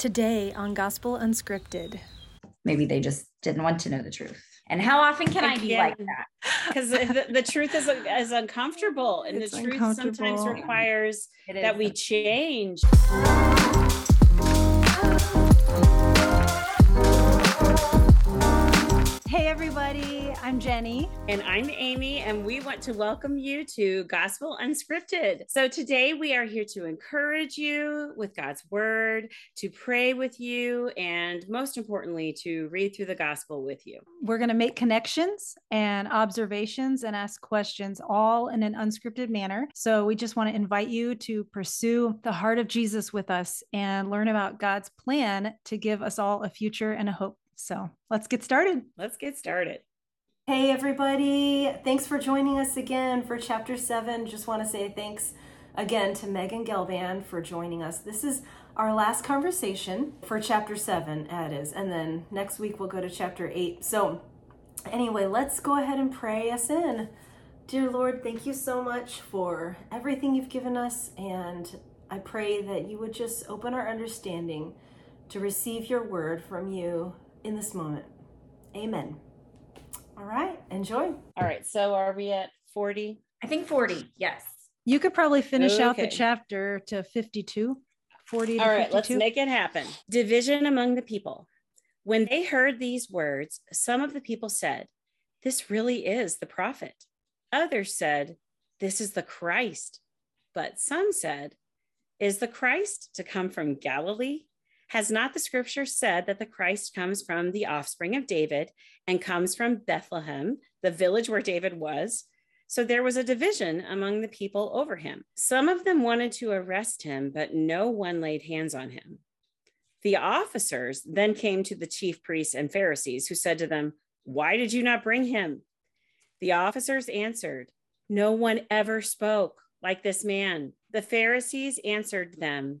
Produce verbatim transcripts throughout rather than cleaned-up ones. Today on Gospel Unscripted. Maybe they just didn't want to know the truth. And how often can Again. I be like that? Because the, the truth is, is uncomfortable, and it's the truth sometimes requires that we change. Hey everybody, I'm Jenny. And I'm Amy, and we want to welcome you to Gospel Unscripted. So today we are here to encourage you with God's word, to pray with you, and most importantly, to read through the gospel with you. We're going to make connections and observations and ask questions all in an unscripted manner. So we just want to invite you to pursue the heart of Jesus with us and learn about God's plan to give us all a future and a hope. So let's get started. Let's get started. Hey, everybody. Thanks for joining us again for chapter seven. Just want to say thanks again to Megan Galvan for joining us. This is our last conversation for chapter seven, that is. And then next week we'll go to chapter eight. So anyway, let's go ahead and pray us in. Dear Lord, thank you so much for everything you've given us. And I pray that you would just open our understanding to receive your word from you in this moment. Amen. All right. Enjoy. All right. So are we at forty? I think forty. Yes. You could probably finish okay. out the chapter to fifty-two. forty. All to right. fifty-two. Let's make it happen. Division among the people. When they heard these words, some of the people said, "This really is the prophet." Others said, "This is the Christ." But some said, "Is the Christ to come from Galilee? Has not the scripture said that the Christ comes from the offspring of David and comes from Bethlehem, the village where David was?" So there was a division among the people over him. Some of them wanted to arrest him, but no one laid hands on him. The officers then came to the chief priests and Pharisees, who said to them, "Why did you not bring him?" The officers answered, "No one ever spoke like this man." The Pharisees answered them,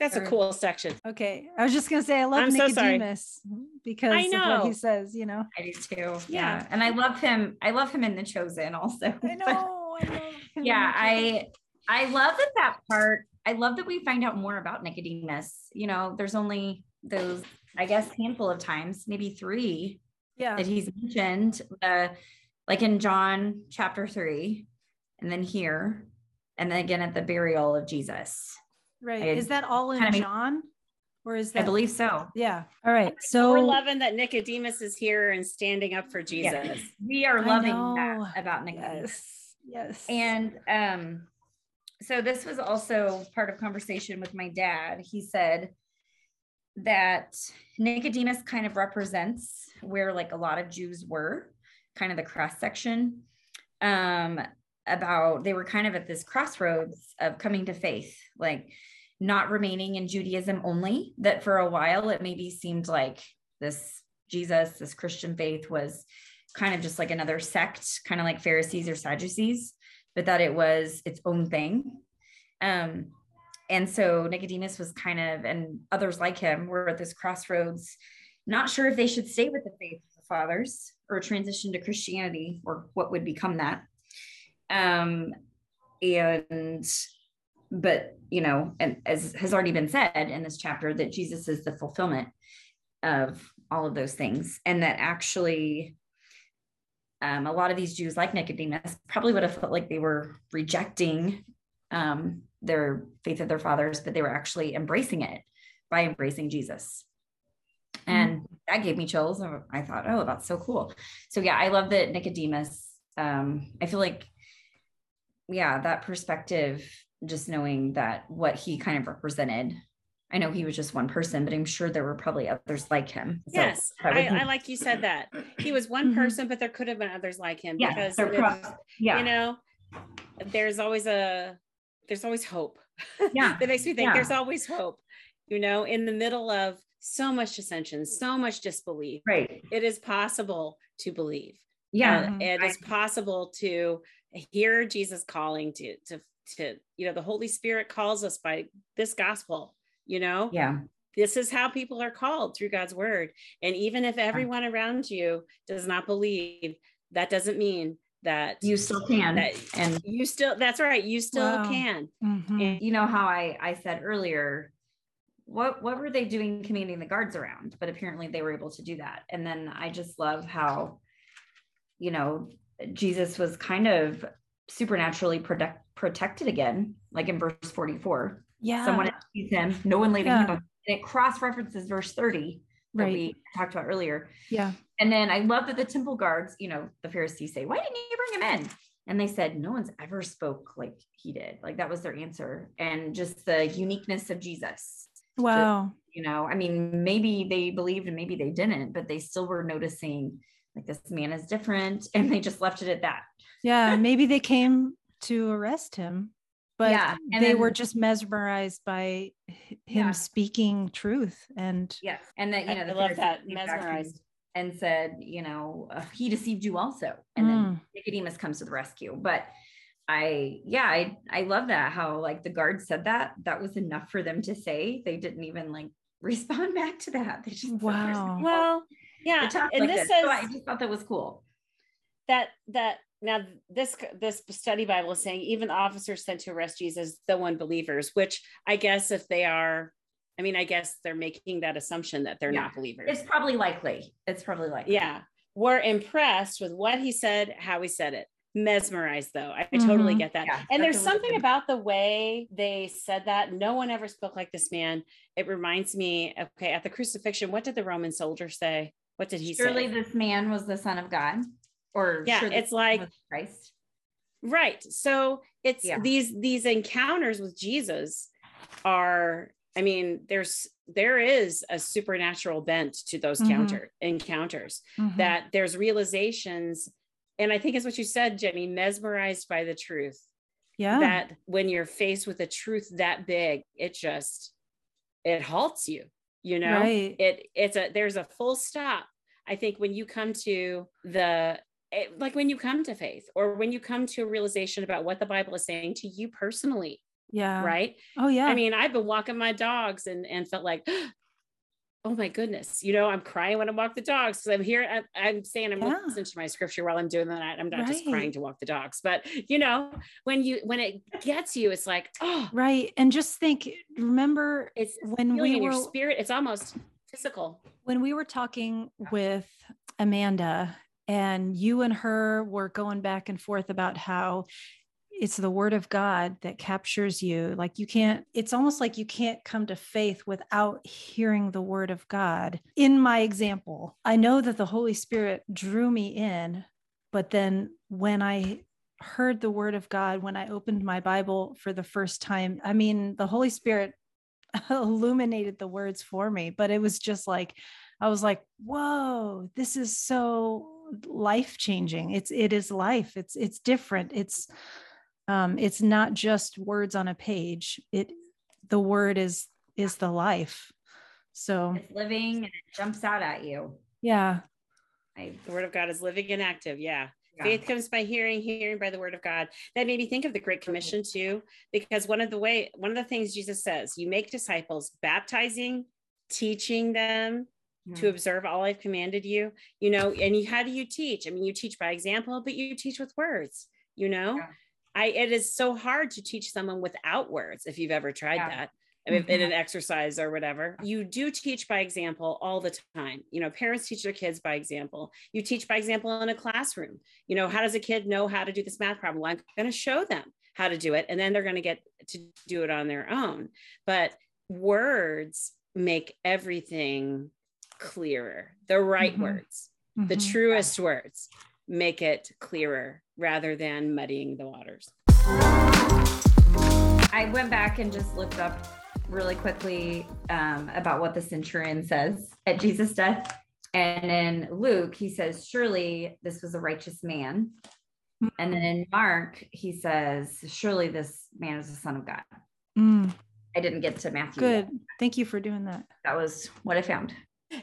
That's a cool section. Okay. I was just going to say, I love I'm Nicodemus so because I know. Of what he says, you know. I do too. Yeah. yeah. And I love him. I love him in The Chosen also. I know. I love him yeah. I, I love that, that part. I love that we find out more about Nicodemus. You know, there's only those, I guess, handful of times, maybe three yeah. that he's mentioned, uh, like in John chapter three, and then here, and then again at the burial of Jesus. Right. I, is that all in I mean, John? Or is that? I believe so. Yeah. All right. So we're loving that Nicodemus is here and standing up for Jesus. Yes. We are loving that about Nicodemus. Yes. yes. And um, so this was also part of conversation with my dad. He said that Nicodemus kind of represents where like a lot of Jews were, kind of the cross section um, about, they were kind of at this crossroads of coming to faith, like not remaining in Judaism only, that for a while it maybe seemed like this Jesus, this Christian faith was kind of just like another sect, kind of like Pharisees or Sadducees, but that it was its own thing. Um, and so Nicodemus was kind of, and others like him were at this crossroads, not sure if they should stay with the faith of the fathers or transition to Christianity or what would become that. Um, and But, you know, and as has already been said in this chapter, that Jesus is the fulfillment of all of those things. And that actually um, a lot of these Jews like Nicodemus probably would have felt like they were rejecting um, their faith of their fathers, but they were actually embracing it by embracing Jesus. Mm-hmm. And that gave me chills. I thought, oh, that's so cool. So, yeah, I love that Nicodemus. Um, I feel like, yeah, that perspective, just knowing that what he kind of represented. I know he was just one person, but I'm sure there were probably others like him. So yes. I, I like you said that he was one mm-hmm. person, but there could have been others like him yeah, because, was, yeah. you know, there's always a, there's always hope. Yeah. That makes me think yeah. there's always hope, you know, in the middle of so much dissension, so much disbelief. Right. It is possible to believe. Yeah. Uh, it I, is possible to hear Jesus calling to, to, to, you know, the Holy Spirit calls us by this gospel, you know? Yeah. This is how people are called, through God's word. And even if everyone around you does not believe, that doesn't mean that you still can, that, and you still, that's right. You still wow. can. Mm-hmm. And you know how I, I said earlier, what, what were they doing commanding the guards around? But apparently they were able to do that. And then I just love how, you know, Jesus was kind of supernaturally protect, protected again, like in verse forty-four, yeah. someone sees him, no one leaving yeah. him. And it cross-references verse thirty that right. we talked about earlier. Yeah. And then I love that the temple guards, you know, the Pharisees say, why didn't you bring him in? And they said, no one's ever spoke like he did. Like that was their answer. And just the uniqueness of Jesus. Wow. Just, you know, I mean, maybe they believed and maybe they didn't, but they still were noticing like this man is different, and they just left it at that. Yeah. Maybe they came to arrest him, but yeah, they then, were just mesmerized by him yeah. speaking truth. And yes, and that, you know, I, the I love that, mesmerized, and said, you know, uh, he deceived you also. And mm. then Nicodemus comes to the rescue. But I, yeah, I, I love that, how like the guard said that, that was enough for them to say. They didn't even like respond back to that. They just wow. Well, yeah. And like this says, so I just thought that was cool. That, that, Now, this this study Bible is saying even officers sent to arrest Jesus, though unbelievers, which I guess if they are, I mean, I guess they're making that assumption that they're yeah. not believers. It's probably likely. It's probably likely. Yeah. Were impressed with what he said, how he said it. Mesmerized, though. I mm-hmm. totally get that. Yeah, and there's something good. About the way they said that. No one ever spoke like this man. It reminds me, okay, at the crucifixion, what did the Roman soldier say? What did he Surely say? Surely this man was the Son of God. Or yeah, sure, it's like Christ. Right. So it's yeah. these, these encounters with Jesus are, I mean, there's, there is a supernatural bent to those mm-hmm. counter encounters mm-hmm. that there's realizations. And I think it's what you said, Jenny, mesmerized by the truth. Yeah. That when you're faced with a truth that big, it just, it halts you, you know, right. it, it's a, there's a full stop. I think when you come to the, It, like when you come to faith, or when you come to a realization about what the Bible is saying to you personally. Yeah. Right. Oh yeah. I mean, I've been walking my dogs and, and felt like, oh my goodness, you know, I'm crying when I walk the dogs. Cause I'm here. I'm, I'm saying I'm yeah. listening to my scripture while I'm doing that. I'm not right. just crying to walk the dogs, but you know, when you, when it gets you, it's like, oh, right. And just think, remember it's when we in were, your spirit, it's almost physical. When we were talking with Amanda, and you and her were going back and forth about how it's the word of God that captures you. Like you can't, it's almost like you can't come to faith without hearing the word of God. In my example, I know that the Holy Spirit drew me in, but then when I heard the word of God, when I opened my Bible for the first time, I mean, the Holy Spirit illuminated the words for me, but it was just like, I was like, whoa, this is so life-changing. It's, it is life. It's, it's different. It's, um, it's not just words on a page. It, the word is, is the life. So it's living and it jumps out at you. Yeah. I, the word of God is living and active. Yeah. yeah. Faith comes by hearing, hearing by the word of God. That made me think of the Great Commission too, because one of the way, one of the things Jesus says, you make disciples, baptizing, teaching them to observe all I've commanded you, you know, and you, how do you teach? I mean, you teach by example, but you teach with words, you know, yeah. I, it is so hard to teach someone without words. If you've ever tried yeah. that mm-hmm. in an exercise or whatever, you do teach by example all the time. You know, parents teach their kids by example. You teach by example in a classroom. You know, how does a kid know how to do this math problem? Well, I'm going to show them how to do it. And then they're going to get to do it on their own, but words make everything clearer. The right mm-hmm. words, mm-hmm. the truest yeah. words make it clearer rather than muddying the waters. I went back and just looked up really quickly um, about what the centurion says at Jesus' death. And in Luke, he says, surely this was a righteous man. Mm-hmm. And then in Mark, he says, surely this man is the Son of God. Mm. I didn't get to Matthew. Good. Yet. Thank you for doing that. That was what I found.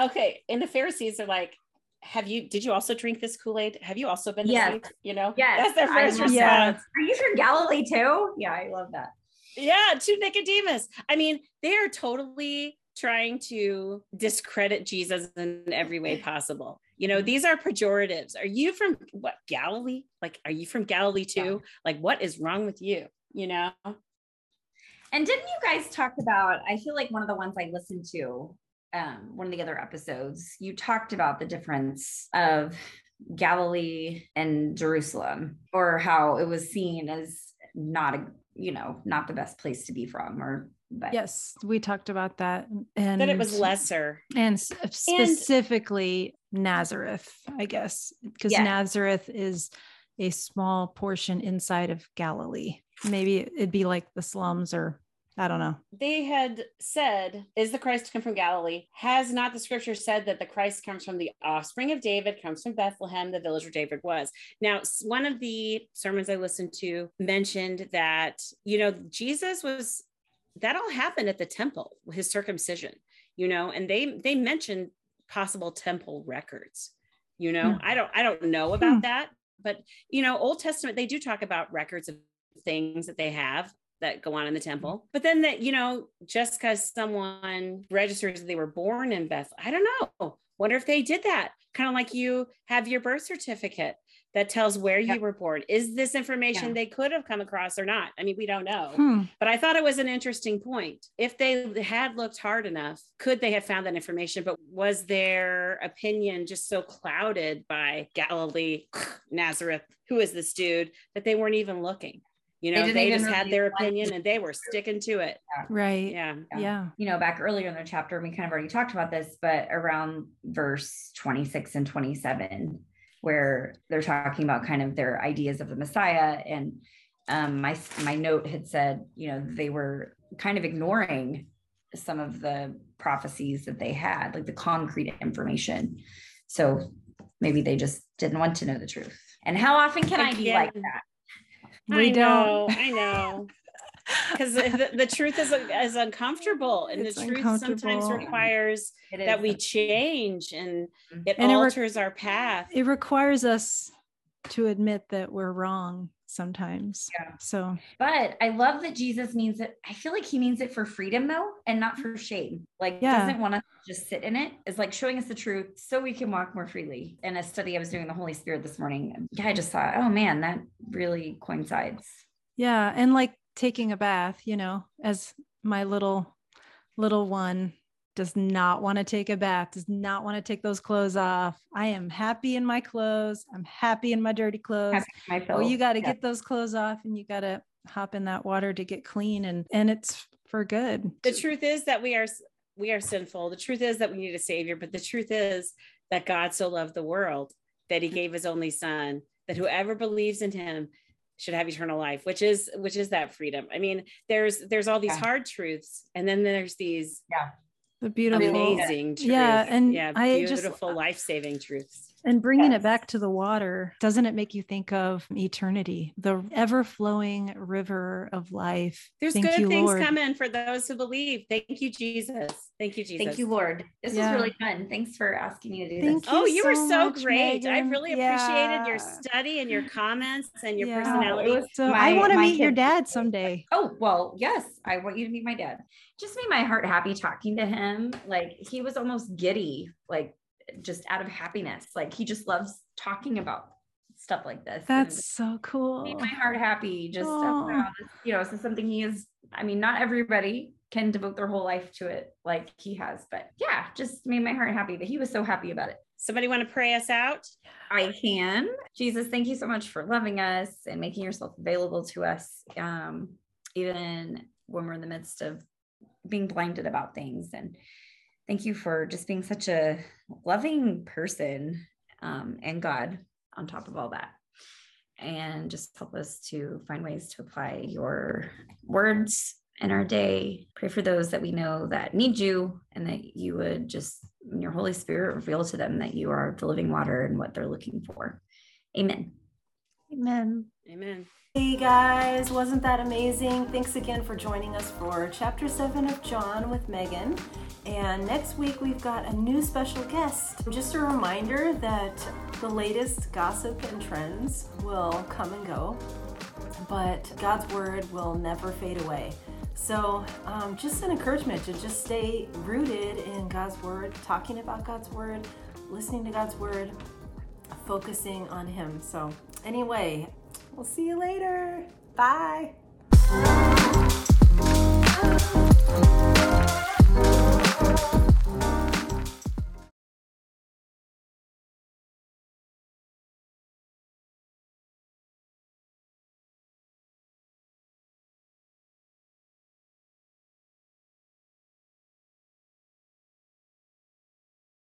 Okay. And the Pharisees are like, have you, did you also drink this Kool-Aid? Have you also been, yes. Saved? You know, yes. That's their first response. Yes. Are you from Galilee too? Yeah. I love that. Yeah. To Nicodemus. I mean, they are totally trying to discredit Jesus in every way possible. You know, these are pejoratives. Are you from what, Galilee? Like, are you from Galilee too? Yeah. Like, what is wrong with you? You know? And didn't you guys talk about, I feel like one of the ones I listened to, um, one of the other episodes, you talked about the difference of Galilee and Jerusalem, or how it was seen as not a, you know, not the best place to be from, or But. Yes, we talked about that, and that it was lesser, and specifically and, Nazareth, I guess, because yeah. Nazareth is a small portion inside of Galilee. Maybe it'd be like the slums, or I don't know. They had said, "Is the Christ come from Galilee? Has not the scripture said that the Christ comes from the offspring of David, comes from Bethlehem, the village where David was?" Now, one of the sermons I listened to mentioned that, you know, Jesus was. That all happened at the temple, his circumcision, you know, and they, they mentioned possible temple records, you know, hmm. I don't, I don't know about hmm. that, but, you know, Old Testament, they do talk about records of things that they have that go on in the temple, but then that, you know, just because someone registers that they were born in Bethlehem, I don't know. Wonder if they did that. Kind of like you have your birth certificate that tells where you were born. Is this information yeah. they could have come across or not? I mean, we don't know, hmm. but I thought it was an interesting point. If they had looked hard enough, could they have found that information? But was their opinion just so clouded by Galilee, Nazareth, who is this dude, that they weren't even looking? You know, they, they just really had their opinion and they were sticking to it. Yeah. Right. Yeah. yeah. Yeah. You know, back earlier in the chapter, we kind of already talked about this, but around verse twenty-six and twenty-seven, where they're talking about kind of their ideas of the Messiah. And um, my, my note had said, you know, they were kind of ignoring some of the prophecies that they had, like the concrete information. So maybe they just didn't want to know the truth. And how often can I be yeah. like that? We I don't. know, I know, because the, the truth is, is uncomfortable, and it's the truth sometimes requires that we change, and it and alters it re- our path. It requires us to admit that we're wrong sometimes. Yeah. So, but I love that Jesus means it. I feel like he means it for freedom though, and not for shame. Like yeah. doesn't want us to just sit in it. It's like showing us the truth so we can walk more freely. In a study I was doing the Holy Spirit this morning, yeah, I just thought, oh man, that really coincides. Yeah. And like taking a bath, you know, as my little, little one does not want to take a bath, does not want to take those clothes off. I am happy in my clothes. I'm happy in my dirty clothes. Well, you got to yeah. get those clothes off, and you got to hop in that water to get clean. And, and it's for good. The truth is that we are, we are sinful. The truth is that we need a savior, but the truth is that God so loved the world that he gave his only son, that whoever believes in him should have eternal life, which is, which is that freedom. I mean, there's, there's all these yeah. hard truths. And then there's these, yeah. the beautiful, amazing, truth. yeah, and yeah, beautiful, I just, life-saving truths. And bringing yes. it back to the water, doesn't it make you think of eternity, the ever-flowing river of life? There's Thank good you, things Lord. Coming for those who believe. Thank you, Jesus. Thank you, Jesus. Thank you, Lord. This yeah. was really fun. Thanks for asking me to do Thank this. You oh, you so were so much, great. Megan. I really yeah. appreciated your study and your comments and your yeah. personality. Oh, so my, I want to meet kid. your dad someday. Oh, well, yes. I want you to meet my dad. Just made my heart happy talking to him. Like he was almost giddy, like just out of happiness. Like he just loves talking about stuff like this. That's so cool. Made my heart happy. Just, about, you know, so something he is, I mean, not everybody can devote their whole life to it like he has, but yeah, just made my heart happy that he was so happy about it. Somebody want to pray us out? I can. Jesus, thank you so much for loving us and making yourself available to us. Um, even when we're in the midst of being blinded about things. And thank you for just being such a loving person um, and God on top of all that. And just help us to find ways to apply your words in our day. Pray for those that we know that need you, and that you would just, in your Holy Spirit, reveal to them that you are the living water and what they're looking for. Amen. Amen. Amen. Hey guys, wasn't that amazing? Thanks again for joining us for chapter seven of John with Megan. And next week we've got a new special guest. Just a reminder that the latest gossip and trends will come and go, but God's word will never fade away. So um, just an encouragement to just stay rooted in God's word, talking about God's word, listening to God's word, focusing on him. So anyway, we'll see you later. Bye.